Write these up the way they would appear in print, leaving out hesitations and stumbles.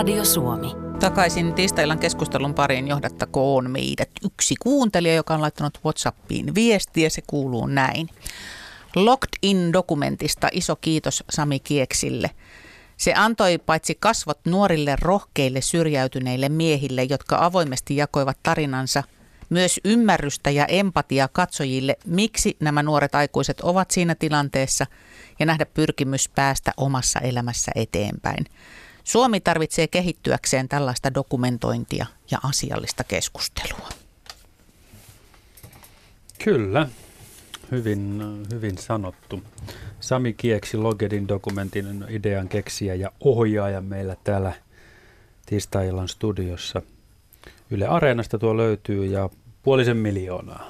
Radio Suomi. Takaisin tiistaillan keskustelun pariin, johdattakoon meidät yksi kuuntelija, joka on laittanut WhatsAppiin viestiä. Se kuuluu näin. Locked in -dokumentista iso kiitos Sami Kieksille. Se antoi paitsi kasvot nuorille rohkeille syrjäytyneille miehille, jotka avoimesti jakoivat tarinansa, myös ymmärrystä ja empatiaa katsojille, miksi nämä nuoret aikuiset ovat siinä tilanteessa ja nähdä pyrkimys päästä omassa elämässä eteenpäin. Suomi tarvitsee kehittyäkseen tällaista dokumentointia ja asiallista keskustelua. Kyllä, hyvin sanottu. Sami Kieksi, Logedin dokumentin idean keksijä ja ohjaaja meillä täällä tiistai-illan studiossa. Yle Areenasta tuo löytyy ja 500 000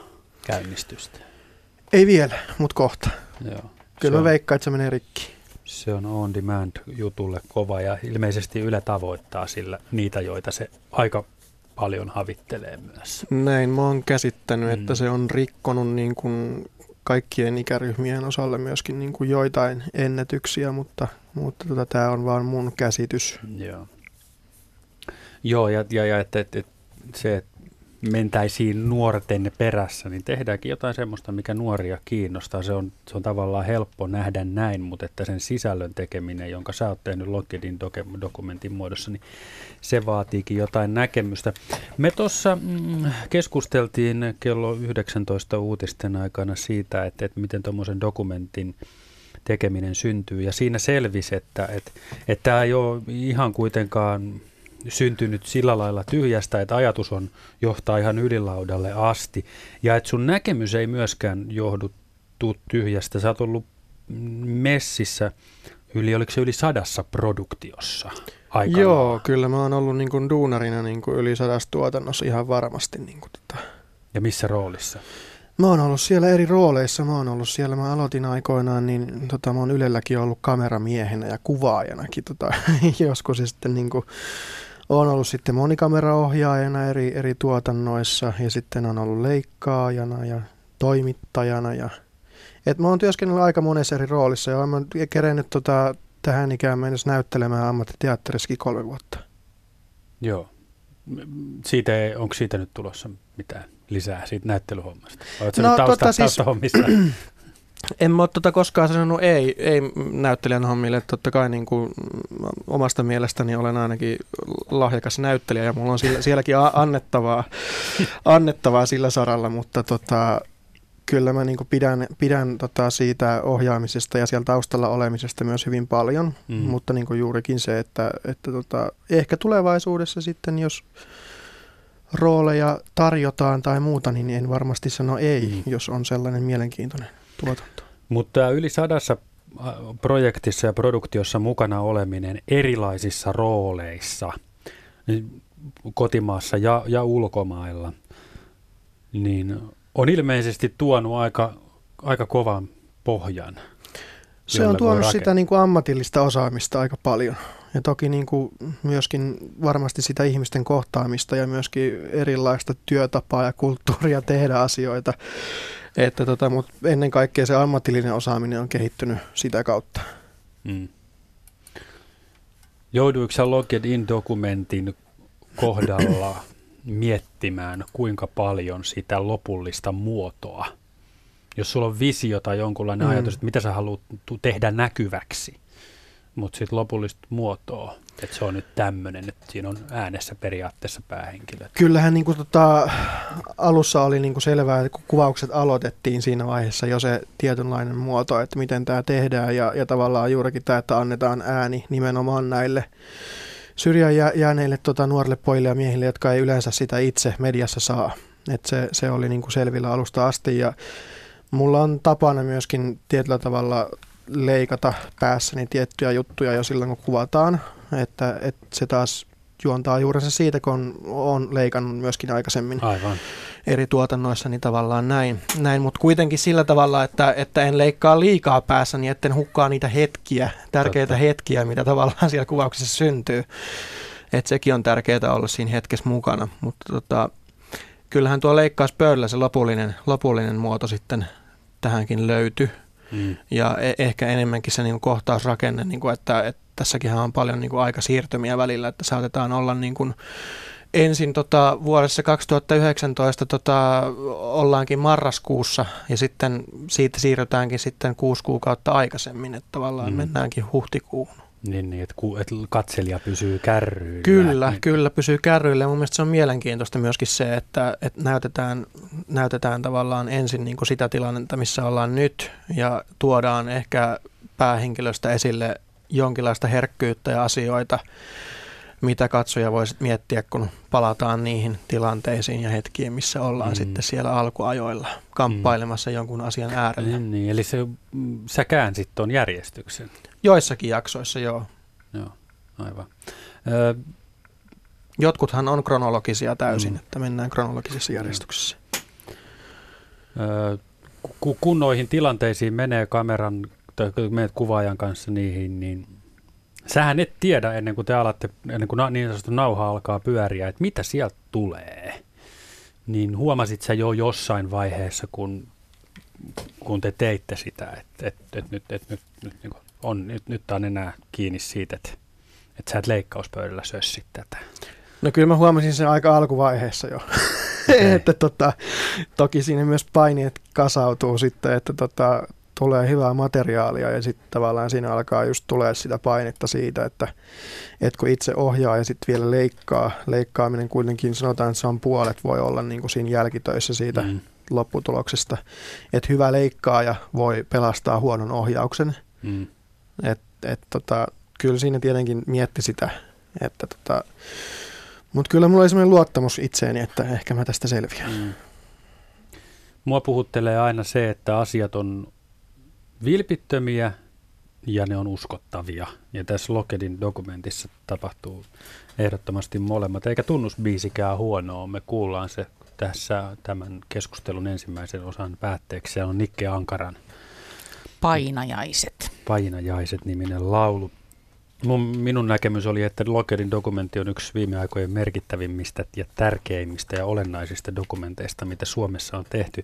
käynnistystä. Ei vielä, mutta kohta. Joo, kyllä mä veikkaan, että se menee rikki. Se on on demand -jutulle kova ja ilmeisesti Yle tavoittaa sillä niitä, joita se aika paljon havittelee myös. Näin mä oon käsittänyt, että se on rikkonut niin kuin kaikkien ikäryhmien osalle myöskin niin kuin joitain ennätyksiä, mutta tämä on vaan mun käsitys. Joo. Joo, ja että se, että mentäisiin nuorten perässä, niin tehdäänkin jotain semmoista, mikä nuoria kiinnostaa. Se on tavallaan helppo nähdä näin, mutta että sen sisällön tekeminen, jonka sä oot tehnyt Lockheedin dokumentin muodossa, niin se vaatiikin jotain näkemystä. Me tuossa keskusteltiin kello 19 uutisten aikana siitä, että miten tuommoisen dokumentin tekeminen syntyy. Ja siinä selvisi, että tämä ei ole ihan kuitenkaan syntynyt sillä lailla tyhjästä, että ajatus on johtaa ihan ylilaudalle asti. Ja että sun näkemys ei myöskään johdu tyhjästä. Sä oot ollut messissä oliko se yli 100 produktiossa aikanaan? Joo, kyllä mä oon ollut niin kuin duunarina niin kuin yli 100 tuotannossa ihan varmasti. Niin kuin Ja missä roolissa? Mä oon ollut siellä eri rooleissa. Mä aloitin aikoinaan, niin mä oon Ylelläkin ollut kameramiehenä ja kuvaajanakin joskus. Ja sitten niin kuin, oon ollut sitten monikameraohjaajana eri tuotannoissa ja sitten oon ollut leikkaajana ja toimittajana. Mä oon työskennellyt aika monessa eri roolissa ja oon kerennyt tähän ikään mennessä näyttelemään ammattiteatterissakin 3 vuotta. Joo. Onko siitä nyt tulossa mitään lisää siitä näyttelyhommasta? Oletko taustahommissa? En mä ole koskaan sanonut ei näyttelijän hommille. Totta kai niin kuin omasta mielestäni olen ainakin lahjakas näyttelijä ja mulla on sielläkin annettavaa sillä saralla, mutta kyllä mä niin kuin pidän siitä ohjaamisesta ja siellä taustalla olemisesta myös hyvin paljon, mutta niin kuin juurikin se, että ehkä tulevaisuudessa sitten, jos rooleja tarjotaan tai muuta, niin en varmasti sano ei, jos on sellainen mielenkiintoinen tuotanto. Mutta yli 100 projektissa ja produktiossa mukana oleminen erilaisissa rooleissa kotimaassa ja ulkomailla, niin on ilmeisesti tuonut aika kovan pohjan. Se on tuonut sitä niin kuin ammatillista osaamista aika paljon ja toki niin kuin myöskin varmasti sitä ihmisten kohtaamista ja myöskin erilaista työtapaa ja kulttuuria tehdä asioita. Mutta ennen kaikkea se ammatillinen osaaminen on kehittynyt sitä kautta. Jouduitko sä Locked-in-dokumentin kohdalla miettimään, kuinka paljon sitä lopullista muotoa? Jos sulla on visio tai jonkunlainen ajatus, että mitä sä haluat tehdä näkyväksi, mutta sitten lopullista muotoa, että se on nyt tämmöinen, että siinä on äänessä periaatteessa päähenkilöt. Kyllähän niin kuin alussa oli niin kuin selvää, että kun kuvaukset aloitettiin siinä vaiheessa jo se tietynlainen muoto, että miten tämä tehdään ja tavallaan juurikin tämä, että annetaan ääni nimenomaan näille syrjään jääneille nuorille pojille ja miehille, jotka ei yleensä sitä itse mediassa saa. Et se oli niinku selvillä alusta asti ja mulla on tapana myöskin tietyllä tavalla leikata päässäni tiettyjä juttuja jo silloin, kun kuvataan. Et se taas juontaa juurensa siitä, kun on leikannut myöskin aikaisemmin eri tuotannoissa, niin tavallaan näin. Mutta kuitenkin sillä tavalla, että en leikkaa liikaa päässäni, etten hukkaa niitä hetkiä, tärkeitä hetkiä, mitä tavallaan siellä kuvauksessa syntyy. Et sekin on tärkeää olla siinä hetkessä mukana, mutta kyllähän tuo leikkauspöydällä se lopullinen muoto sitten tähänkin löytyi. Ja ehkä enemmänkin se niin kohtausrakenne, niin kuin, että tässäkin on paljon niin kuin aikasiirtymiä välillä, että saatetaan olla niin kuin ensin vuodessa 2019 ollaankin marraskuussa ja sitten siitä siirrytäänkin sitten 6 kuukautta aikaisemmin, että tavallaan mennäänkin huhtikuun. Niin, että katselija pysyy kärryillä. Kyllä, pysyy kärryillä. Mun mielestä se on mielenkiintoista myöskin se, että näytetään tavallaan ensin niin kuin sitä tilannetta, missä ollaan nyt, ja tuodaan ehkä päähenkilöstä esille jonkinlaista herkkyyttä ja asioita, mitä katsoja voisi miettiä, kun palataan niihin tilanteisiin ja hetkiin, missä ollaan sitten siellä alkuajoilla kamppailemassa jonkun asian äärellä. Niin, eli sä käänsit tuon järjestyksen. Joissakin jaksoissa, joo. Joo, aivan. Jotkuthan on kronologisia täysin, että mennään kronologisessa järjestyksessä. Kun noihin tilanteisiin menee kameran, tai menet kuvaajan kanssa niihin, niin sähän et tiedä ennen kuin niin sanottu nauha alkaa pyöriä, että mitä sieltä tulee. Niin huomasit sä jo jossain vaiheessa, kun te teitte sitä, että nyt on enää kiinni siitä, että sä et leikkauspöydällä sössit tätä. No kyllä mä huomasin sen aika alkuvaiheessa jo. Okay. Että toki siinä myös paineet kasautuu sitten, että tulee hyvää materiaalia ja sitten tavallaan siinä alkaa just tulee sitä painetta siitä, että kun itse ohjaa ja sitten vielä leikkaa. Leikkaaminen kuitenkin sanotaan, että se on puolet voi olla niin kuin siinä jälkitöissä siitä lopputuloksesta. Että hyvä leikkaaja voi pelastaa huonon ohjauksen. Kyllä siinä tietenkin mietti sitä, että mutta kyllä mulla oli semmoinen luottamus itseeni, että ehkä mä tästä selviän. Mua puhuttelee aina se, että asiat on vilpittömiä ja ne on uskottavia. Ja tässä Lockedin dokumentissa tapahtuu ehdottomasti molemmat, eikä tunnusbiisikään huonoa. Me kuullaan se tässä tämän keskustelun ensimmäisen osan päätteeksi. Se on Nikke Ankaran Painajaiset. Painajaiset-niminen laulu. Minun näkemys oli, että Lockedin dokumentti on yksi viime aikojen merkittävimmistä ja tärkeimmistä ja olennaisista dokumenteista, mitä Suomessa on tehty.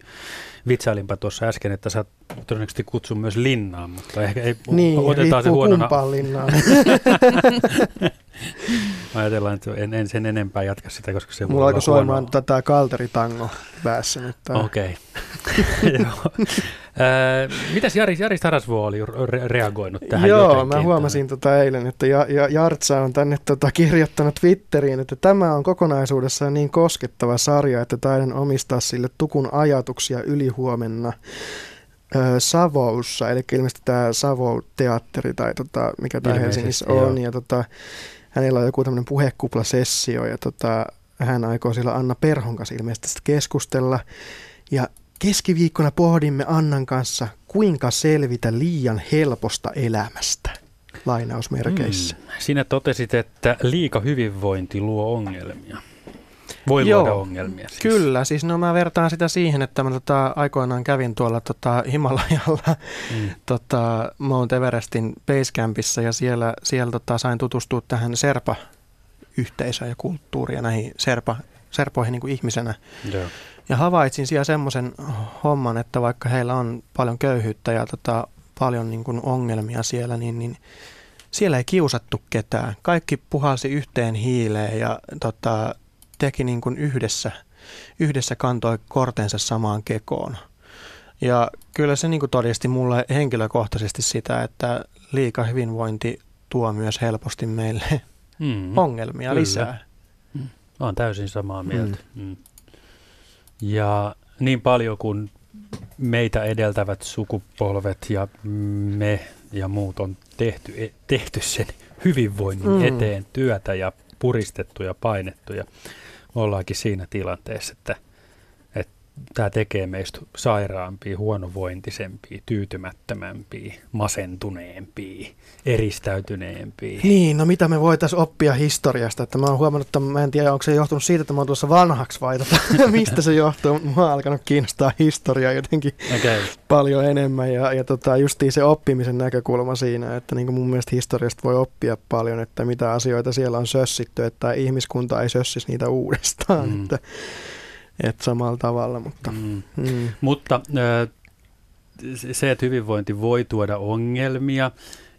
Vitsailinpa tuossa äsken, että sä todennäköisesti kutsun myös linnaan, mutta ehkä ei, niin, otetaan se huonona. Niin, riippuu kumpaan linnaan. Ajatellaan, että en sen enempää jatka sitä, koska se mulla alkoi soimaan tätä kalteritango päässä nyt. Okei. Mitäs Jari Sarasvuo oli reagoinut tähän? Joo, mä huomasin eilen, että Jartsa on tänne kirjoittanut Twitteriin, että tämä on kokonaisuudessaan niin koskettava sarja, että taidan omistaa sille tukun ajatuksia ylihuomenna Savoussa, eli ilmeisesti tämä Savou-teatteri tai mikä tämä Helsingissä on, ja hänellä on joku tämmöinen puhekuplasessio, ja hän aikoo siellä Anna Perhon kanssa ilmeisesti keskustella, ja keskiviikkona pohdimme Annan kanssa, kuinka selvitä liian helposta elämästä, lainausmerkeissä. Sinä totesit, että liika hyvinvointi luo ongelmia. Voi luoda ongelmia siis. Kyllä, siis mä vertaan sitä siihen, että mä aikoinaan kävin tuolla Himalajalla Mount Everestin Basecampissa, ja siellä sain tutustua tähän serpa-yhteisöön ja kulttuuriin ja näihin serpoihin niin kuin ihmisenä. Yeah. Ja havaitsin siellä semmoisen homman, että vaikka heillä on paljon köyhyyttä ja paljon niin kuin ongelmia siellä, niin siellä ei kiusattu ketään. Kaikki puhalsi yhteen hiileen ja teki niin kuin yhdessä kantoi kortensa samaan kekoon. Ja kyllä se niin kuin todisti mulle henkilökohtaisesti sitä, että liika hyvinvointi tuo myös helposti meille ongelmia lisää. Olen täysin samaa mieltä. Ja niin paljon kuin meitä edeltävät sukupolvet ja me ja muut on tehty sen hyvinvoinnin eteen työtä ja puristettu ja painettu, ja ollaankin siinä tilanteessa, että tämä tekee meistä sairaampia, huonovointisempia, tyytymättömämpiä, masentuneempia, eristäytyneempiä. Niin, no mitä me voitaisiin oppia historiasta, että mä oon huomannut, että mä en tiedä, onko se johtunut siitä, että mä oon tulossa vanhaksi vai mistä se johtuu, mä oon alkanut kiinnostaa historiaa jotenkin paljon enemmän, ja justiin se oppimisen näkökulma siinä, että niin kuin mun mielestä historiasta voi oppia paljon, että mitä asioita siellä on sössitty, että ihmiskunta ei sössisi niitä uudestaan, että samalla tavalla, mutta. Mutta se, että hyvinvointi voi tuoda ongelmia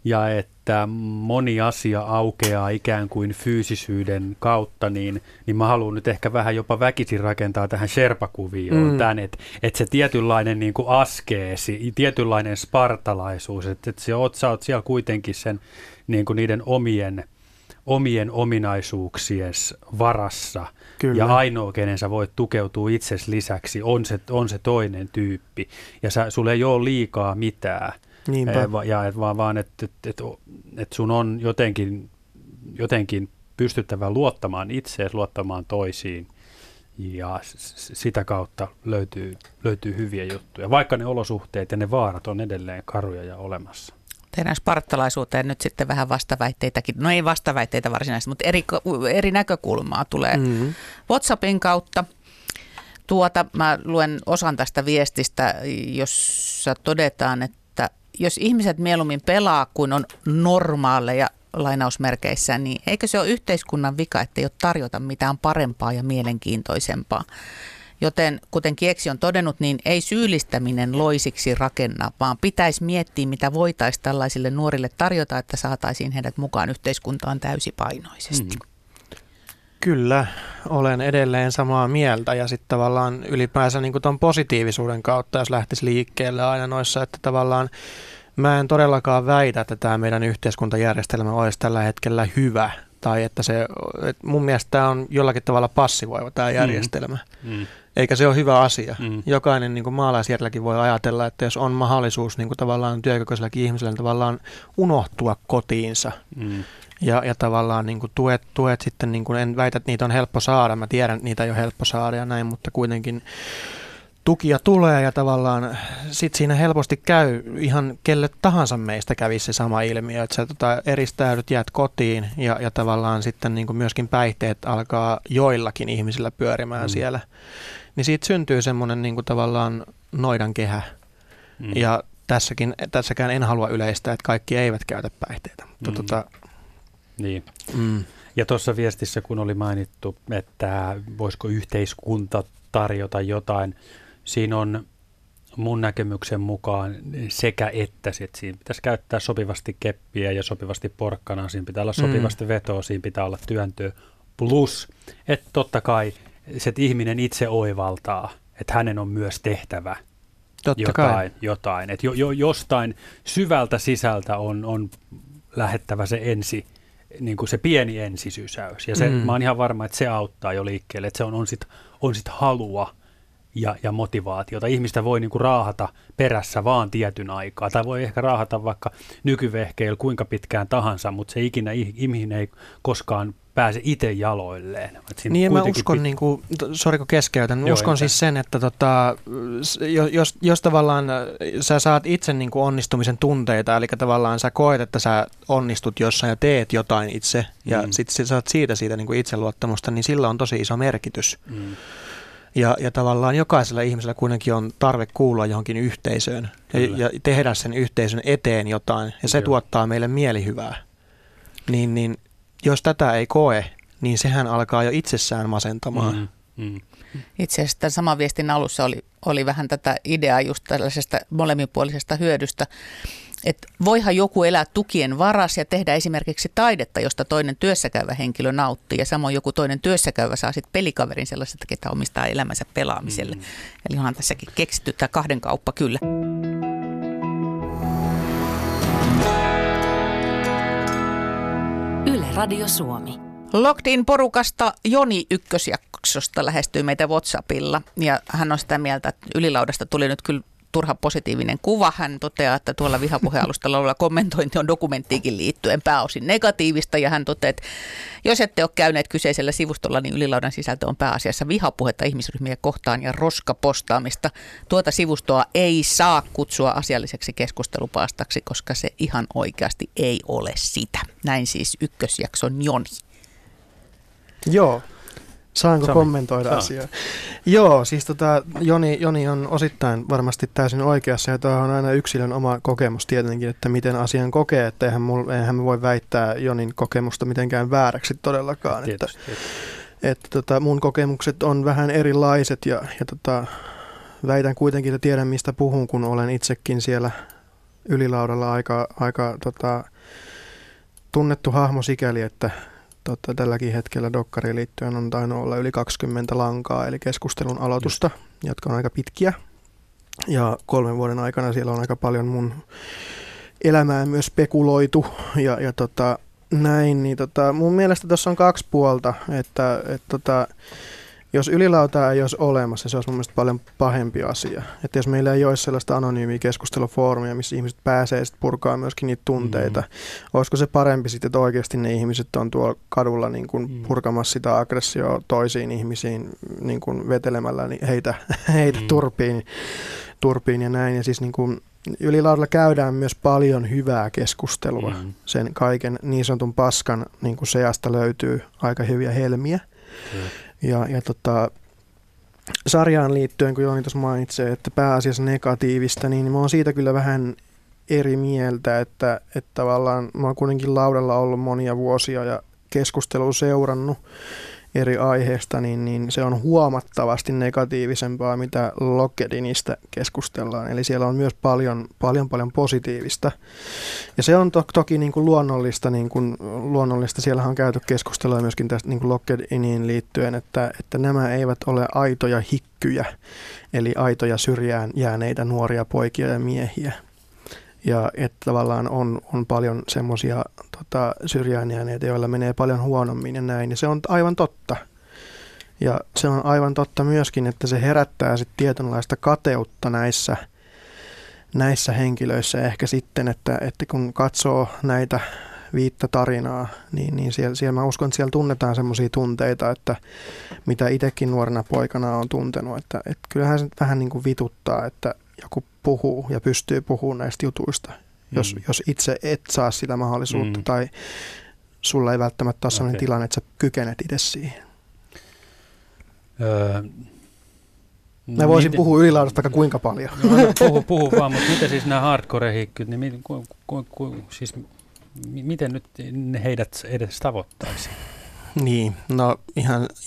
ja että moni asia aukeaa ikään kuin fyysisyyden kautta, niin mä haluan nyt ehkä vähän jopa väkisin rakentaa tähän sherpakuvioon tämän, että se tietynlainen niin kuin askeesi, tietynlainen spartalaisuus, että sä oot siellä kuitenkin sen niin kuin niiden omien ominaisuuksies varassa. Kyllä. Ja ainoa, kenen sä voit tukeutua itses lisäksi, on se toinen tyyppi. Ja sulle ei ole liikaa mitään. Niinpä. Vaan että sun on jotenkin pystyttävä luottamaan itseesi, luottamaan toisiin. Ja sitä kautta löytyy hyviä juttuja, vaikka ne olosuhteet ja ne vaarat on edelleen karuja ja olemassa. Tehdään spartalaisuuteen nyt sitten vähän vastaväitteitäkin. No ei vastaväitteitä varsinaisesti, mutta eri näkökulmaa tulee WhatsAppin kautta. Mä luen osan tästä viestistä, jossa todetaan, että jos ihmiset mieluummin pelaa kuin on normaaleja lainausmerkeissä, niin eikö se ole yhteiskunnan vika, ettei ole tarjota mitään parempaa ja mielenkiintoisempaa. Joten kuten Kiekski on todennut, niin ei syyllistäminen loisiksi rakenna, vaan pitäisi miettiä, mitä voitaisiin tällaisille nuorille tarjota, että saataisiin heidät mukaan yhteiskuntaan täysipainoisesti. Kyllä, olen edelleen samaa mieltä ja sitten tavallaan ylipäänsä niin kuin tuon positiivisuuden kautta, jos lähtisi liikkeelle aina noissa, että tavallaan mä en todellakaan väitä, että tämä meidän yhteiskuntajärjestelmä olisi tällä hetkellä hyvä. Tai että mun mielestä tämä on jollakin tavalla passivoiva tämä järjestelmä, eikä se ole hyvä asia. Jokainen niin kuin maalaisjärjelläkin voi ajatella, että jos on mahdollisuus niin kuin tavallaan työkykyiselläkin ihmisellä niin tavallaan unohtua kotiinsa ja tavallaan niin kuin tuet sitten, niin kuin en väitä, että niitä on helppo saada, mä tiedän, että niitä ei ole helppo saada ja näin, mutta kuitenkin tukia tulee ja tavallaan sitten siinä helposti käy ihan kelle tahansa meistä kävisi se sama ilmiö, että sä eristäydyt, jäät kotiin ja tavallaan sitten niin kuin myöskin päihteet alkaa joillakin ihmisillä pyörimään siellä. Niin siitä syntyy semmoinen niin kuin tavallaan noidankehä ja tässäkään en halua yleistää, että kaikki eivät käytä päihteitä. Mutta niin. Ja tuossa viestissä kun oli mainittu, että voisiko yhteiskunta tarjota jotain, siinä on mun näkemyksen mukaan sekä että sit. Siinä pitäisi käyttää sopivasti keppiä ja sopivasti porkkanaa, siinä pitää olla sopivasti vetoa, siinä pitää olla työntöä. Plus, että totta kai se ihminen itse oivaltaa, että hänen on myös tehtävä jotain. Että jostain syvältä sisältä on lähettävä se ensi. Niin kuin se pieni ensisysäys. Ja se, mä oon ihan varma, että se auttaa jo liikkeelle. Että se on sit halua ja motivaatiota. Ihmistä voi niin kuin raahata perässä vaan tietyn aikaa. Tai voi ehkä raahata vaikka nykyvehkeillä kuinka pitkään tahansa, mutta se ikinä ihminen ei koskaan pääse itse jaloilleen. Niin mä uskon, niin kuin, sori kun keskeytän, siis sen, että jos tavallaan sä saat itse niin kuin onnistumisen tunteita, eli tavallaan sä koet, että sä onnistut jossain ja teet jotain itse, ja sitten sä saat siitä niin kuin itseluottamusta, niin sillä on tosi iso merkitys. Ja tavallaan jokaisella ihmisellä kuitenkin on tarve kuulua johonkin yhteisöön ja tehdä sen yhteisön eteen jotain, ja se tuottaa meille mielihyvää. Niin jos tätä ei koe, niin sehän alkaa jo itsessään masentamaan. Itse asiassa tämän saman viestin alussa oli vähän tätä ideaa just tällaisesta molemminpuolisesta hyödystä. Että voihan joku elää tukien varassa ja tehdä esimerkiksi taidetta, josta toinen työssäkäyvä henkilö nauttii. Ja samoin joku toinen työssäkäyvä saa sitten pelikaverin sellaiset, ketä omistaa elämänsä pelaamiselle. Eli onhan tässäkin keksitty tämä kahden kauppa kyllä. Radio Suomi. Locked in -porukasta Joni Ykkösjaksosta lähestyy meitä WhatsAppilla ja hän on sitä mieltä, että Ylilaudasta tuli nyt kyllä turha positiivinen kuva. Hän toteaa, että tuolla vihapuhealustalla oleva kommentointi on dokumenttiinkin liittyen pääosin negatiivista ja hän toteaa, että jos ette ole käyneet kyseisellä sivustolla, niin Ylilaudan sisältö on pääasiassa vihapuhetta ihmisryhmiä kohtaan ja roskapostaamista. Tuota sivustoa ei saa kutsua asialliseksi keskustelupaastaksi, koska se ihan oikeasti ei ole sitä. Näin siis Ykkösjakson Joni. Joo. Saanko kommentoida asiaa? Joo, siis Joni on osittain varmasti täysin oikeassa, ja tuohon on aina yksilön oma kokemus tietenkin, että miten asian kokee, että eihän me voi väittää Jonin kokemusta mitenkään vääräksi todellakaan. Tietysti, että mun kokemukset on vähän erilaiset, ja väitän kuitenkin, että tiedän mistä puhun, kun olen itsekin siellä Ylilaudalla aika tunnettu hahmo sikäli, että tälläkin hetkellä dokkariin liittyen on tainnut olla yli 20 lankaa, eli keskustelun aloitusta, jotka on aika pitkiä. Ja 3 vuoden aikana siellä on aika paljon mun elämää myös spekuloitu ja näin. Niin mun mielestä tuossa on 2 puolta, että jos Ylilautaa ei olisi olemassa, se olisi mun mielestä paljon pahempi asia. Että jos meillä ei olisi sellaista anonyymiä keskustelufoorumia, missä ihmiset pääsee sit purkaamaan myöskin niitä tunteita, olisiko se parempi sitten, että oikeasti ne ihmiset on tuolla kadulla niin kun purkamassa sitä aggressiota toisiin ihmisiin niin kun vetelemällä niin heitä turpiin ja näin. Ja siis niin kun Ylilaudalla käydään myös paljon hyvää keskustelua. Sen kaiken niin sanotun paskan niin kun seasta löytyy aika hyviä helmiä. Ja sarjaan liittyen, kun Joni tuossa mainitsee, että pääasiassa negatiivista, niin mä oon siitä kyllä vähän eri mieltä, että tavallaan mä oon kuitenkin laudalla ollut monia vuosia ja keskustelua seurannut eri aiheista, niin se on huomattavasti negatiivisempaa, mitä Lockdinista keskustellaan. Eli siellä on myös paljon positiivista. Ja se on toki niin kuin luonnollista. Siellähän on käyty keskustelua myöskin tästä niin kuin Lockdiniin liittyen, että nämä eivät ole aitoja hikkyjä, eli aitoja syrjään jääneitä nuoria poikia ja miehiä. Ja että tavallaan on paljon semmoisia syrjään jääneitä, joilla menee paljon huonommin ja näin. Ja se on aivan totta. Ja se on aivan totta myöskin, että se herättää sitten tietynlaista kateutta näissä henkilöissä. Ehkä sitten, että kun katsoo näitä 5 tarinaa, niin siellä mä uskon, että siellä tunnetaan semmoisia tunteita, että mitä itsekin nuorena poikana on tuntenut. Että kyllähän se vähän niin kuin vituttaa, että joku puhuu ja pystyy puhumaan näistä jutuista, jos itse et saa sitä mahdollisuutta tai sulla ei välttämättä ole sellainen tilanne, että sä kykenet itse siihen. Mä voisin puhua Ylilaudasta kuinka paljon. Puhu vaan, mutta mitä siis nämä hardcore-hikkyt, niin siis miten nyt heidät edes tavoittaisiin? Niin, no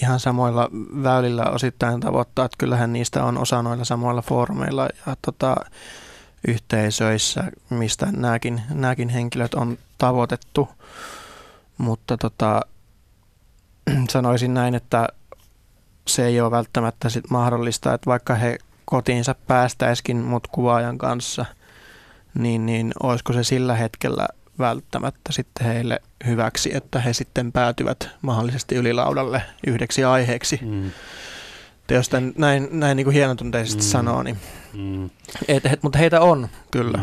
ihan samoilla väylillä osittain tavoittaa, että kyllähän niistä on osa noilla samoilla foorumeilla ja yhteisöissä, mistä nämäkin henkilöt on tavoitettu, mutta sanoisin näin, että se ei ole välttämättä sit mahdollista, että vaikka he kotiinsa päästäisikin mut kuvaajan kanssa, niin olisiko se sillä hetkellä välttämättä sitten heille hyväksi, että he sitten päätyvät mahdollisesti Ylilaudalle yhdeksi aiheeksi. Jos tämän näin niin kuin hienotunteisesti sanoo, niin. Mutta heitä on kyllä.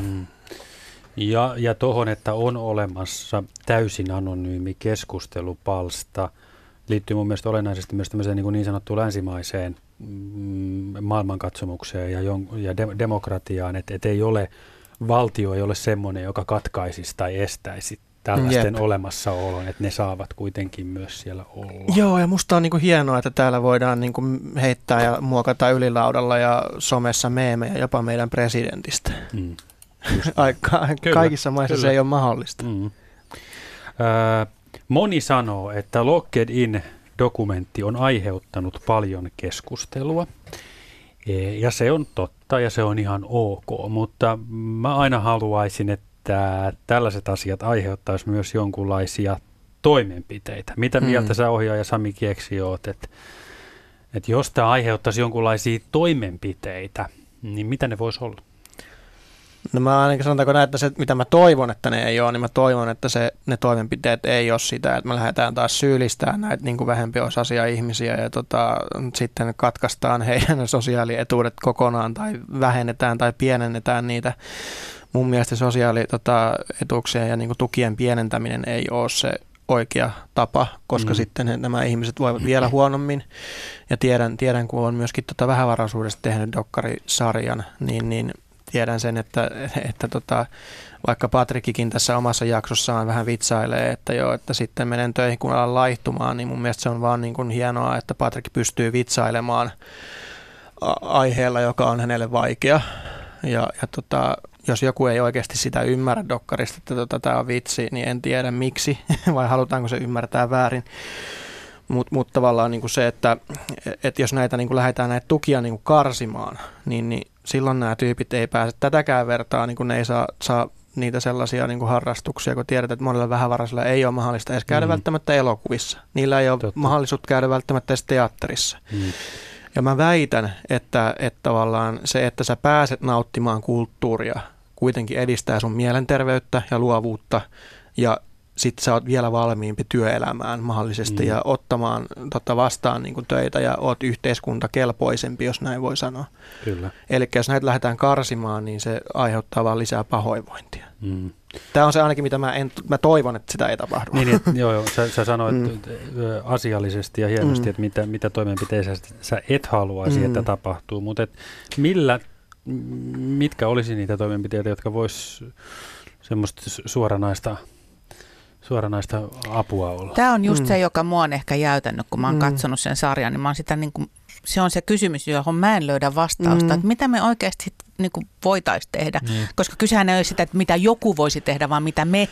Ja tohon, että on olemassa täysin anonyymi keskustelupalsta, liittyy mun mielestä olennaisesti myös tämmöiseen niin sanottuun länsimaiseen maailmankatsomukseen ja demokratiaan, että ei ole valtio ei ole semmoinen, joka katkaisisi tai estäisi tällaisten olemassaolon, että ne saavat kuitenkin myös siellä olla. Joo, ja musta on niinku hienoa, että täällä voidaan niinku heittää ja muokata Ylilaudalla ja somessa meemejä jopa meidän presidentistä. Kaikissa maissa kyllä. Se ei ole mahdollista. Moni sanoo, että Locked-in-dokumentti on aiheuttanut paljon keskustelua. Ja se on totta ja se on ihan ok, mutta mä aina haluaisin, että tällaiset asiat aiheuttaisi myös jonkunlaisia toimenpiteitä. Mitä mieltä sä ohjaaja Sami Kiekski oot, että jos tämä aiheuttaisi jonkunlaisia toimenpiteitä, niin mitä ne vois olla? No mä ainakin sanotaanko näin, että se mitä mä toivon, että ne ei ole, niin mä toivon, että ne toimenpiteet ei ole sitä, että me lähdetään taas syyllistämään näitä niin kuin vähempiosaisia ihmisiä ja sitten katkaistaan heidän sosiaalietuudet kokonaan tai vähennetään tai pienennetään niitä. Mun mielestä sosiaalietuuksien ja niin kuin tukien pienentäminen ei ole se oikea tapa, koska sitten nämä ihmiset voivat vielä huonommin. Ja tiedän kun on myöskin vähävaraisuudesta tehnyt dokkarisarjan, niin tiedän sen, että vaikka Patrikikin tässä omassa jaksossaan vähän vitsailee, että joo, että sitten menen töihin kun alan laihtumaan, niin mun mielestä se on vaan niin kuin hienoa, että Patrik pystyy vitsailemaan aiheella, joka on hänelle vaikea. Jos joku ei oikeasti sitä ymmärrä dokkarista, että tämä on vitsi, niin en tiedä miksi, vai halutaanko se ymmärtää väärin. Mutta tavallaan niin kuin se, että jos näitä niin kuin lähdetään näitä tukia niin kuin karsimaan, niin silloin nämä tyypit ei pääse tätäkään vertaa, niin kuin ne ei saa niitä sellaisia niin kuin harrastuksia, kun tiedetään, että monilla vähävaraisilla ei ole mahdollista edes käydä välttämättä elokuvissa. Niillä ei ole mahdollisuutta käydä välttämättä edes teatterissa. Mm. Ja mä väitän, että tavallaan se, että sä pääset nauttimaan kulttuuria, kuitenkin edistää sun mielenterveyttä ja luovuutta ja sitten sä oot vielä valmiimpi työelämään mahdollisesti ja ottamaan vastaan niin kuin töitä ja oot yhteiskuntakelpoisempi, jos näin voi sanoa. Kyllä. Eli jos näitä lähdetään karsimaan, niin se aiheuttaa vaan lisää pahoinvointia. Mm. Tämä on se ainakin, mitä mä toivon, että sitä ei tapahdu. Niin, joo, sä sanoit asiallisesti ja hienosti, että mitä toimenpiteisiä sä et haluaisi, että tapahtuu, mutta mitkä olisi niitä toimenpiteitä, jotka vois semmoista suoranaista apua olla. Tämä on just se, joka mua on ehkä jäytänyt, kun mä oon katsonut sen sarjan, niin mä oon sitä niin kuin, se on se kysymys, johon mä en löydä vastausta, että mitä me oikeasti niin kuin voitaisiin tehdä, koska kysehän ei ole sitä, että mitä joku voisi tehdä, vaan mitä me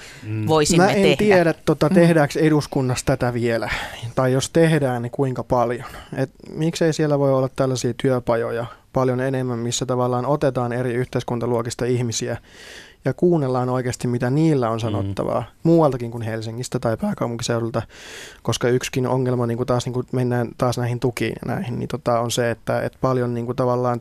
voisimme tehdä. Mä en tiedä, tehdäänkö eduskunnassa tätä vielä, tai jos tehdään, niin kuinka paljon. Miksei siellä voi olla tällaisia työpajoja paljon enemmän, missä tavallaan otetaan eri yhteiskuntaluokista ihmisiä, ja kuunnellaan oikeasti, mitä niillä on sanottavaa muualtakin kuin Helsingistä tai pääkaupunkiseudulta, koska yksikin ongelma, niin kuin mennään taas näihin tukiin ja näihin, niin on se, että paljon niin kuin tavallaan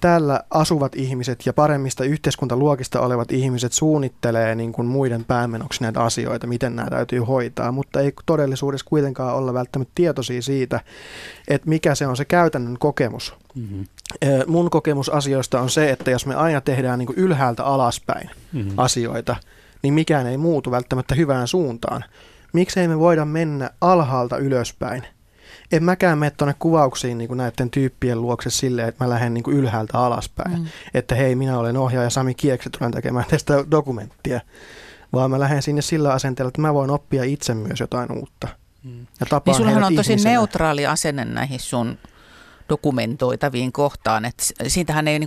täällä asuvat ihmiset ja paremmista yhteiskuntaluokista olevat ihmiset suunnittelee niin kuin muiden päämenoksi näitä asioita, miten nämä täytyy hoitaa, mutta ei todellisuudessa kuitenkaan olla välttämättä tietoisia siitä, että mikä se on se käytännön kokemus. Mm-hmm. Mun kokemus asioista on se, että jos me aina tehdään niin kuin ylhäältä alaspäin asioita, niin mikään ei muutu välttämättä hyvään suuntaan. Miksei me voida mennä alhaalta ylöspäin? En mäkään mene tuonne kuvauksiin niin kuin näiden tyyppien luokse silleen, että mä lähden niin kuin ylhäältä alaspäin. Että hei, minä olen ohjaaja Sami Kiekski, tulen tekemään tästä dokumenttia. Vaan mä lähden sinne sillä asenteella, että mä voin oppia itse myös jotain uutta. Ja tapaan niin sulhan on tosi neutraali asenne näihin sun dokumentoitaviin kohtaan, että siitähän ei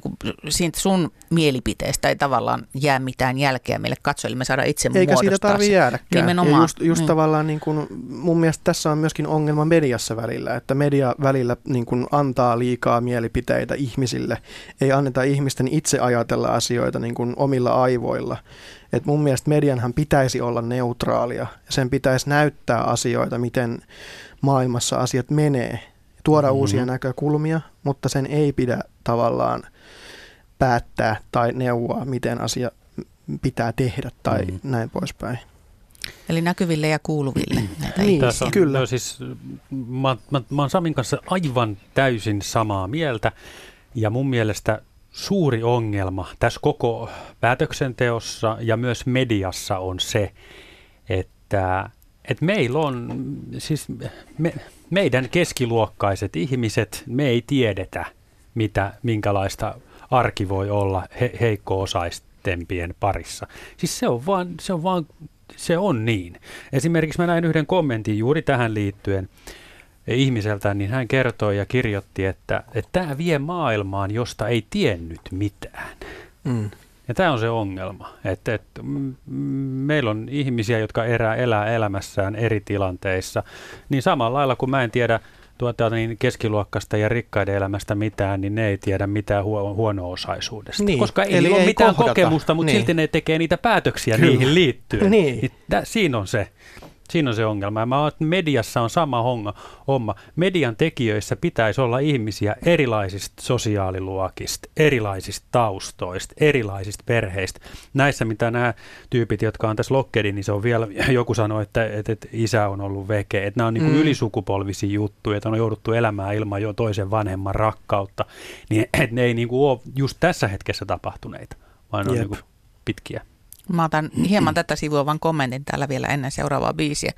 siitä sun mielipiteestä ei tavallaan jää mitään jälkeä meille katsojille, me saadaan itse muodostaa. Eikä siitä tarvitse jäädäkään. Nimenomaan. Ja just tavallaan niin kuin, mun mielestä tässä on myöskin ongelma mediassa välillä, että media välillä niin kuin antaa liikaa mielipiteitä ihmisille, ei anneta ihmisten itse ajatella asioita niin kuin omilla aivoilla. Et mun mielestä medianhan pitäisi olla neutraalia ja sen pitäisi näyttää asioita, miten maailmassa asiat menee. Tuoda uusia näkökulmia, mutta sen ei pidä tavallaan päättää tai neuvoa, miten asia pitää tehdä tai näin poispäin. Eli näkyville ja kuuluville. Niin, kyllä. No siis, mä oon Samin kanssa aivan täysin samaa mieltä ja mun mielestä suuri ongelma tässä koko päätöksenteossa ja myös mediassa on se, että meillä on siis meidän keskiluokkaiset ihmiset, me ei tiedetä, minkälaista arki voi olla heikko-osaistempien parissa. Siis se on niin. Esimerkiksi mä näin yhden kommentin juuri tähän liittyen ihmiseltä, niin hän kertoi ja kirjoitti, että tämä vie maailmaan, josta ei tiennyt mitään. Mm. Ja tämä on se ongelma, että meillä on ihmisiä, jotka elää elämässään eri tilanteissa, niin samalla lailla kun mä en tiedä niin keskiluokkasta ja rikkaiden elämästä mitään, niin ne ei tiedä mitään huono-osaisuudesta, niin, koska ei ole mitään kokemusta, mutta silti ne tekee niitä päätöksiä niihin liittyen. Niin. Siinä on se ongelma. Ja mä oon, että mediassa on sama homma. Median tekijöissä pitäisi olla ihmisiä erilaisista sosiaaliluokista, erilaisista taustoista, erilaisista perheistä. Näissä, mitä nämä tyypit, jotka on tässä LinkedInissä, niin se on vielä, joku sanoi, että isä on ollut veke. Että nämä on niin kuin ylisukupolvisia juttuja, että on jouduttu elämään ilman jo toisen vanhemman rakkautta. Niin, että ne ei niin kuin ole just tässä hetkessä tapahtuneita, vaan on niin kuin pitkiä. Mä otan hieman tätä sivua, vaan kommentin täällä vielä ennen seuraavaa biisiä.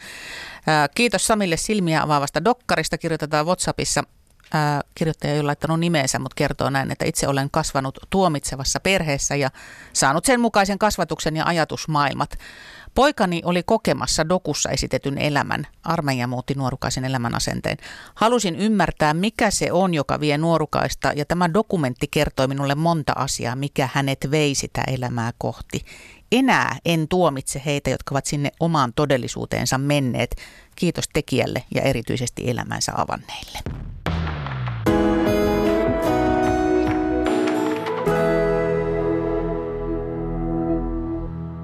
Kiitos Samille silmiä avaavasta dokkarista. Kirjoitetaan WhatsAppissa. Kirjoittaja ei ole laittanut nimeensä, mutta kertoo näin, että itse olen kasvanut tuomitsevassa perheessä ja saanut sen mukaisen kasvatuksen ja ajatusmaailmat. Poikani oli kokemassa dokussa esitetyn elämän. Armeija muutti nuorukaisen elämän asenteen. Halusin ymmärtää, mikä se on, joka vie nuorukaista, ja tämä dokumentti kertoi minulle monta asiaa, mikä hänet vei sitä elämää kohti. enää en tuomitse heitä, jotka ovat sinne omaan todellisuuteensa menneet. Kiitos tekijälle ja erityisesti elämänsä avanneille.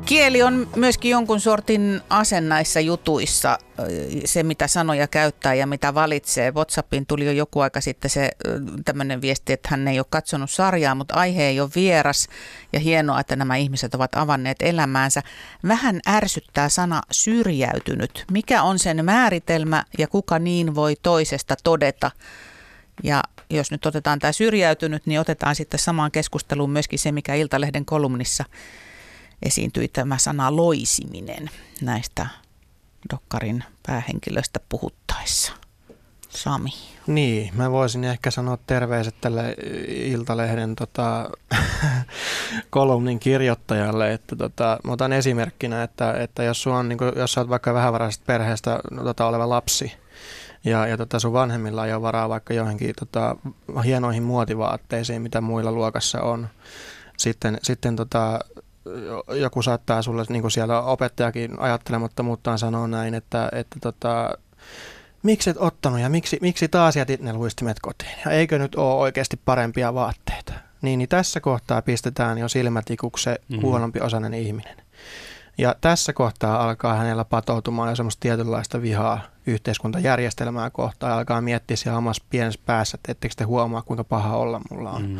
Kieli on myöskin jonkun sortin ase näissä jutuissa, se mitä sanoja käyttää ja mitä valitsee. WhatsAppiin tuli jo joku aika sitten se tämmöinen viesti, että hän ei ole katsonut sarjaa, mutta aihe ei ole vieras ja hienoa, että nämä ihmiset ovat avanneet elämäänsä. Vähän ärsyttää sana syrjäytynyt. Mikä on sen määritelmä ja kuka niin voi toisesta todeta? Ja jos nyt otetaan tämä syrjäytynyt, niin otetaan sitten samaan keskusteluun myöskin se, mikä Iltalehden kolumnissa esiintyi, tämä sana loisiminen näistä dokkarin päähenkilöistä puhuttaessa. Sami. Niin, mä voisin ehkä sanoa terveiset tälle Iltalehden kolumnin kirjoittajalle. Että mä otan esimerkkinä, että jos sulla on, niin kun, jos sä oot vaikka vähävaraisesta perheestä oleva lapsi, ja sun vanhemmilla ei ole varaa vaikka johonkin hienoihin muotivaatteisiin, mitä muilla luokassa on, sitten joku saattaa sulle, niin kuin siellä opettajakin ajattelematta muuttaan sanoa näin, että miksi et ottanut ja miksi taas jätit ne luistimet kotiin? Ja eikö nyt ole oikeasti parempia vaatteita? Niin tässä kohtaa pistetään jo silmätikuksi se huonompiosainen ihminen. Ja tässä kohtaa alkaa hänellä patoutumaan jo semmoista tietynlaista vihaa yhteiskuntajärjestelmää kohtaan. Alkaa miettiä siellä omassa pienessä päässä, että ettekö te huomaa, kuinka paha olla mulla on. Mm.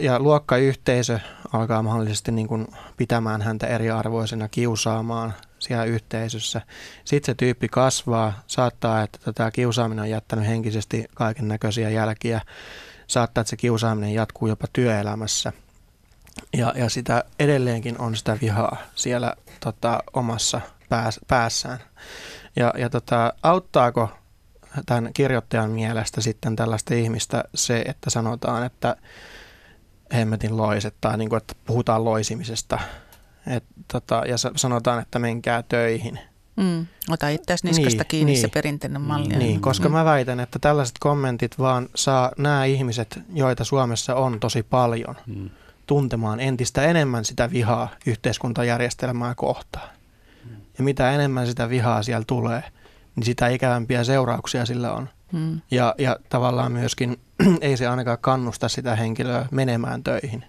Ja luokkayhteisö alkaa mahdollisesti niin kuin pitämään häntä eriarvoisena, kiusaamaan siellä yhteisössä. Sitten se tyyppi kasvaa, saattaa, että tämä kiusaaminen on jättänyt henkisesti kaiken näköisiä jälkiä. Saattaa, että se kiusaaminen jatkuu jopa työelämässä. Ja sitä edelleenkin on sitä vihaa siellä omassa päässään. Ja auttaako tämän kirjoittajan mielestä sitten tällaista ihmistä se, että sanotaan, että hemmetin loiset, tai niin kuin, että puhutaan loisimisesta. Ja sanotaan, että menkää töihin. Ota itseäsi niskasta kiinni se perinteinen malli. Niin, koska mä väitän, että tällaiset kommentit vaan saa nämä ihmiset, joita Suomessa on tosi paljon, tuntemaan entistä enemmän sitä vihaa yhteiskuntajärjestelmää kohtaan. Ja mitä enemmän sitä vihaa siellä tulee, niin sitä ikävämpiä seurauksia sillä on. Ja tavallaan myöskin ei se ainakaan kannusta sitä henkilöä menemään töihin,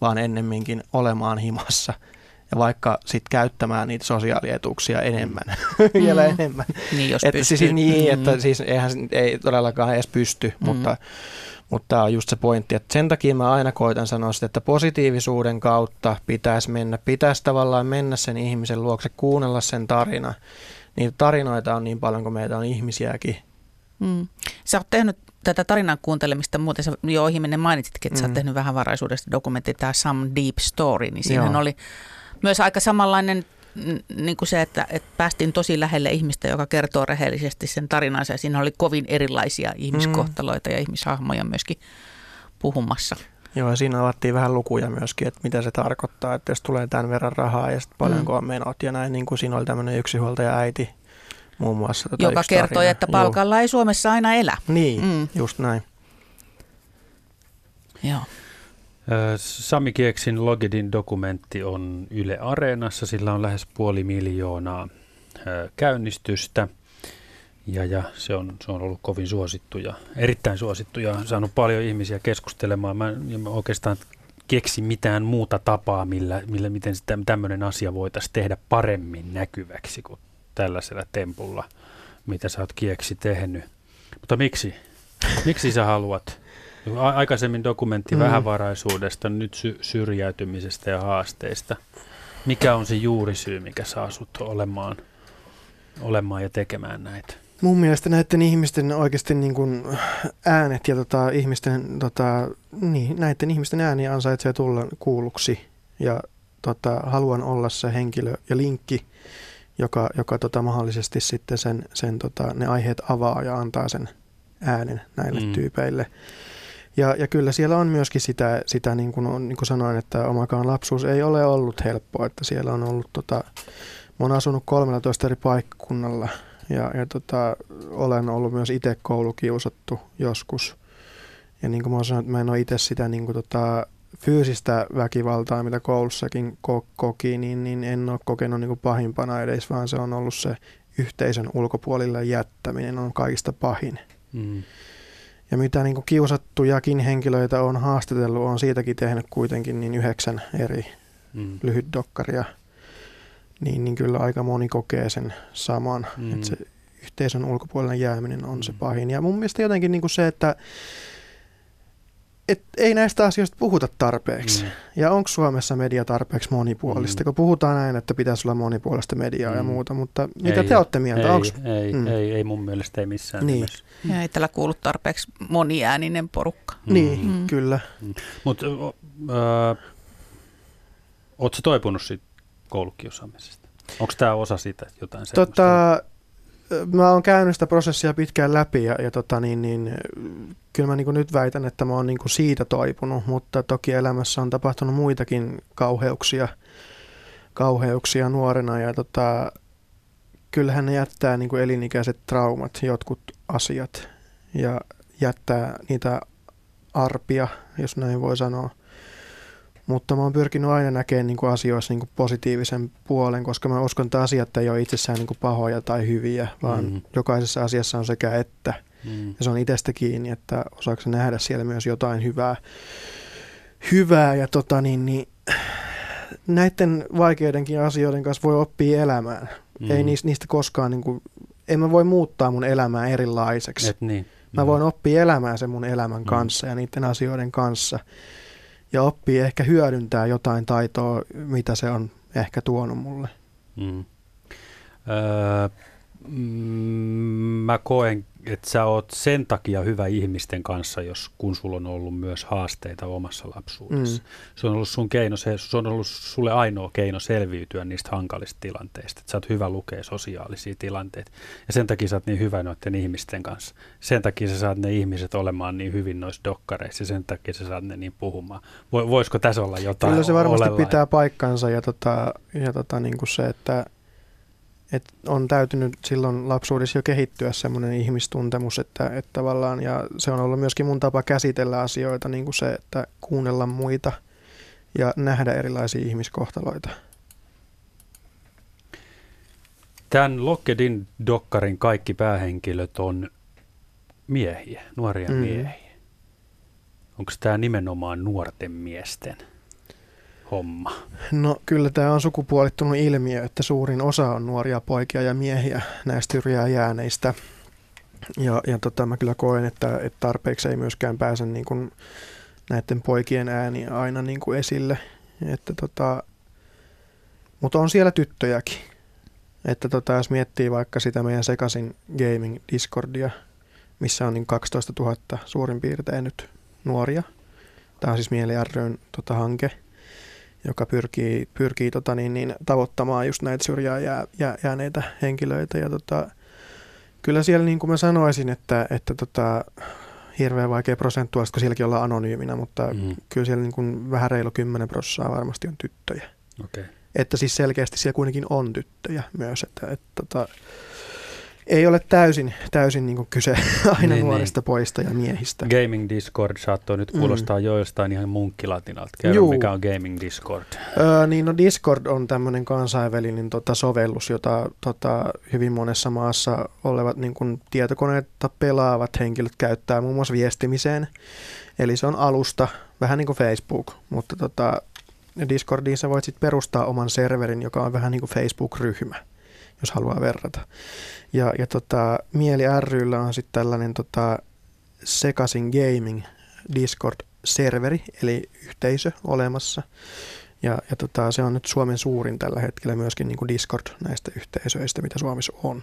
vaan ennemminkin olemaan himassa ja vaikka sitten käyttämään niitä sosiaalietuuksia enemmän, vielä enemmän. Niin, jos että pystyy. Siis eihän ei todellakaan edes pysty, mutta tämä on just se pointti. Että sen takia mä aina koitan sanoa sitä, että positiivisuuden kautta pitäisi tavallaan mennä sen ihmisen luokse, kuunnella sen tarina. Niitä tarinoita on niin paljon kuin meitä on ihmisiäkin. Sä oot tehnyt tätä tarinan kuuntelemista, muuten sä jo ohimennen mainitsitkin, että sä oot tehnyt vähävaraisuudesta dokumentti, tämä Some Deep Story, niin siinä oli myös aika samanlainen niin kuin se, että päästiin tosi lähelle ihmistä, joka kertoo rehellisesti sen tarinansa ja siinä oli kovin erilaisia ihmiskohtaloita ja ihmishahmoja myöskin puhumassa. Joo, ja siinä avattiin vähän lukuja myöskin, että mitä se tarkoittaa, että jos tulee tämän verran rahaa ja sitten paljonko on menot ja näin, niin kuin siinä oli tämmöinen yksinhuoltaja äiti muun muassa. Joka kertoi, tarina, että palkalla ei Suomessa aina elä. Niin, just näin. Joo. Sami Kieksin Logedin dokumentti on Yle Areenassa, sillä on lähes 500 000 käynnistystä. Ja se on ollut kovin suosittu ja erittäin suosittu ja saanut paljon ihmisiä keskustelemaan. Mä oikeastaan keksi mitään muuta tapaa, miten tämmöinen asia voitaisiin tehdä paremmin näkyväksi kuin tällaisella tempulla, mitä sä oot Kieksi tehnyt. Mutta miksi sä haluat? Aikaisemmin dokumentti vähävaraisuudesta, nyt syrjäytymisestä ja haasteista. Mikä on se juurisyy, mikä saa sut olemaan ja tekemään näitä? Mun mielestä näiden ihmisten oikeasti niin kuin äänet ja näiden ihmisten ääniä ansaitsee tulla kuulluksi. Ja haluan olla se henkilö ja linkki, joka mahdollisesti sitten sen ne aiheet avaa ja antaa sen äänen näille tyypeille. Ja kyllä siellä on myöskin sitä niin kuin sanoin, että omakaan lapsuus ei ole ollut helppoa, että siellä on ollut mä oon asunut 13 eri paikkakunnalla ja olen ollut myös itse koulukiusattu joskus. Ja niin kuin mä oon sanonut, että mä en ole itse sitä niin kuin fyysistä väkivaltaa, mitä koulussakin koki, niin en ole kokenut niin kuin pahimpana edes, vaan se on ollut se yhteisön ulkopuolille jättäminen on kaikista pahin. Mm. Ja mitä niin kuin kiusattujakin henkilöitä on haastatellut, on siitäkin tehnyt kuitenkin niin 9 eri lyhytdokkaria, niin kyllä aika moni kokee sen saman, että se yhteisön ulkopuolelle jääminen on se pahin. Ja mun mielestä jotenkin niin kuin se, että ei näistä asioista puhuta tarpeeksi. Ja onko Suomessa media tarpeeksi monipuolista? Kun puhutaan näin, että pitäisi olla monipuolista mediaa ja muuta, mutta mitä te olette mieltä? Ei mun mielestä ei missään nimessä. Ja ei tällä kuulu tarpeeksi moniääninen porukka. Niin, kyllä. Mutta ootko sä toipunut siitä koulukiusaamisesta? Onko tämä osa sitä jotain sellaista? Mä oon käynyt sitä prosessia pitkään läpi ja kyllä mä niin nyt väitän, että mä oon niin siitä toipunut, mutta toki elämässä on tapahtunut muitakin kauheuksia nuorena ja kyllähän ne jättää niin elinikäiset traumat, jotkut asiat ja jättää niitä arpia, jos näin voi sanoa. Mutta mä oon pyrkinyt aina näkemään niin asioissa niin positiivisen puolen, koska mä uskon, että asiat ei ole itsessään niin pahoja tai hyviä, vaan jokaisessa asiassa on sekä että. Ja se on itsestä kiinni, että osaako nähdä siellä myös jotain hyvää. Ja näiden vaikeidenkin asioiden kanssa voi oppia elämään. Ei niistä koskaan, en mä voi muuttaa mun elämää erilaiseksi. Mä voin oppia elämään sen mun elämän kanssa ja niiden asioiden kanssa. Ja oppii ehkä hyödyntää jotain taitoa, mitä se on ehkä tuonut mulle. Mä koen, että sä oot sen takia hyvä ihmisten kanssa, kun sulla on ollut myös haasteita omassa lapsuudessa. Se on ollut sun keino, se on ollut sulle ainoa keino selviytyä niistä hankalista tilanteista. Et sä oot hyvä lukea sosiaalisia tilanteita. Ja sen takia sä oot niin hyvä noiden ihmisten kanssa. Sen takia sä saat ne ihmiset olemaan niin hyvin noissa dokkareissa. Ja sen takia sä saat ne niin puhumaan. Voisiko tässä olla jotain? Kyllä se varmasti pitää paikkansa ja se, että et on täytynyt silloin lapsuudessa jo kehittyä semmoinen ihmistuntemus, että tavallaan, ja se on ollut myöskin mun tapa käsitellä asioita, niin kuin se, että kuunnella muita ja nähdä erilaisia ihmiskohtaloita. Tämän Locked-in dokkarin kaikki päähenkilöt on miehiä, nuoria miehiä. Onko tämä nimenomaan nuorten miesten homma? No kyllä tämä on sukupuolittunut ilmiö, että suurin osa on nuoria poikia ja miehiä näistä syrjään jääneistä. Ja mä kyllä koen, että tarpeeksi ei myöskään pääse niin kuin näiden poikien ääni aina niin kuin esille. Mutta on siellä tyttöjäkin. Jos miettii vaikka sitä meidän Sekasin gaming Discordia, missä on niin 12 000 suurin piirtein nyt nuoria. Tämä on siis Mieli ry:n hanke, joka pyrkii tavoittamaan just näitä syrjään jääneitä henkilöitä. Ja kyllä siellä niin kuin mä sanoisin, että hirveän vaikea prosentuaalista, kun sielläkin ollaan anonyyminä, mutta kyllä siellä niin kuin vähän reilu 10% varmasti on tyttöjä. Okay. Että siis selkeästi siellä kuitenkin on tyttöjä myös, että ei ole täysin niin kuin kyse aina nuorista poista ja miehistä. Gaming Discord saattoi nyt kuulostaa joistain ihan munkkilatinalta. Kerro, mikä on Gaming Discord? Discord on tämmöinen kansainvälinen sovellus, jota hyvin monessa maassa olevat niin kuin tietokoneita pelaavat henkilöt käyttää muun muassa viestimiseen. Eli se on alusta, vähän niin kuin Facebook, mutta Discordiin sä voit sit perustaa oman serverin, joka on vähän niin kuin Facebook-ryhmä, jos haluaa verrata. Mieli ry:llä on sitten tällainen Sekasin gaming Discord-serveri, eli yhteisö olemassa. Se on nyt Suomen suurin tällä hetkellä myöskin niin kuin Discord näistä yhteisöistä, mitä Suomessa on.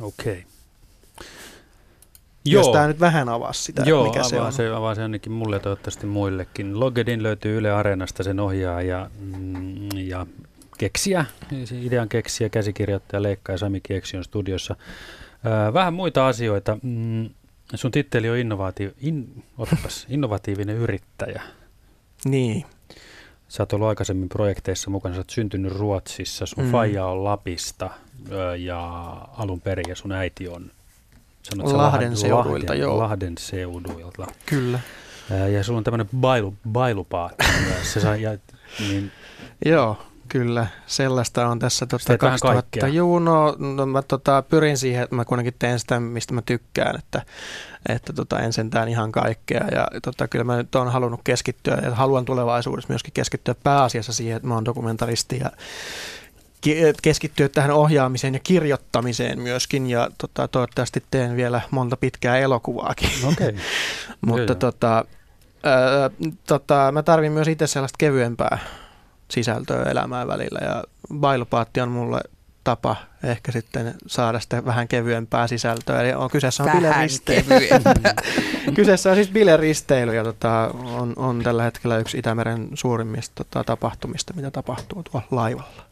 Okei. Jos tämä nyt vähän avasi sitä, mikä se on. Se avasi ainakin mulle ja toivottavasti muillekin. Loggedin löytyy Yle Areenasta, sen ohjaa ja keksijä, idean keksijä, käsikirjoittaja, leikkaaja Sami Kiekski on studiossa. Vähän muita asioita. Sun titteli on innovatiivinen yrittäjä. Niin. Sä oot ollut aikaisemmin projekteissa mukana, sä oot syntynyt Ruotsissa, sun faija on Lapista ja alun perin ja sun äiti on Lahden seuduilta. Kyllä. Ja sulla on tämmöinen bailupaatti myös. Niin. Joo, kyllä. Sellaista on tässä 2000. Mä pyrin siihen, että mä kuitenkin teen sitä, mistä mä tykkään, että en sentään ihan kaikkea. Ja kyllä mä nyt oon halunnut keskittyä ja haluan tulevaisuudessa myöskin keskittyä pääasiassa siihen, että mä oon dokumentaristi ja keskittyä tähän ohjaamiseen ja kirjoittamiseen myöskin, ja toivottavasti teen vielä monta pitkää elokuvaakin. Okay. Mutta mä tarvin myös itse sellaista kevyempää sisältöä elämään välillä, ja bailupaatti on mulle tapa ehkä sitten saada sitä vähän kevyempää sisältöä. Eli on, kyseessä on bileristeily. Kyseessä on siis bileristeily, ja on tällä hetkellä yksi Itämeren suurimmista tapahtumista, mitä tapahtuu tuolla laivalla.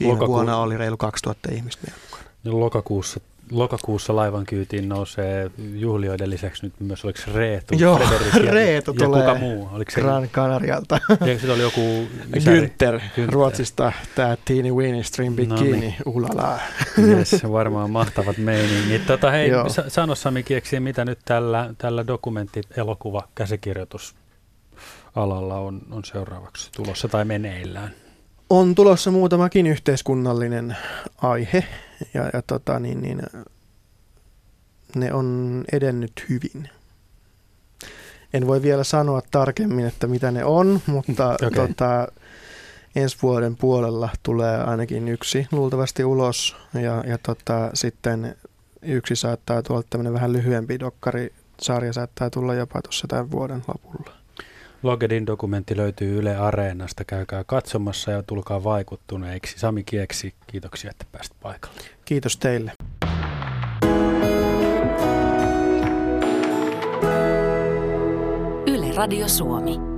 Viime vuonna oli reilu 2000 ihmistä meidän mukana. Lokakuussa laivan kyytiin nousee juhlijoiden lisäksi nyt myös, oliko Reetu? Joo, Reetu ja tulee. Ja kuka muu? Gran Canarialta. Eikö se oli joku Günther Ruotsista, tämä Teeny Weeny String Bikini, ulala. Yes, varmaan mahtavat meiningit. Hei, sano Sami Kiekski, mitä nyt tällä dokumenttielokuva käsikirjoitusalalla on seuraavaksi tulossa tai meneillään? On tulossa muutamakin yhteiskunnallinen aihe, ja ne on edennyt hyvin. En voi vielä sanoa tarkemmin, että mitä ne on, mutta okay. Ensi vuoden puolella tulee ainakin yksi luultavasti ulos, ja sitten yksi saattaa tulla tämmöinen vähän lyhyempi dokkarisarja, saattaa tulla jopa tuossa tämän vuoden lopulla. Locked in -dokumentti löytyy Yle Areenasta. Käykää katsomassa ja tulkaa vaikuttuneiksi. Sami Kiekski, kiitoksia, että pääsit paikalle. Kiitos teille. Yle Radio Suomi.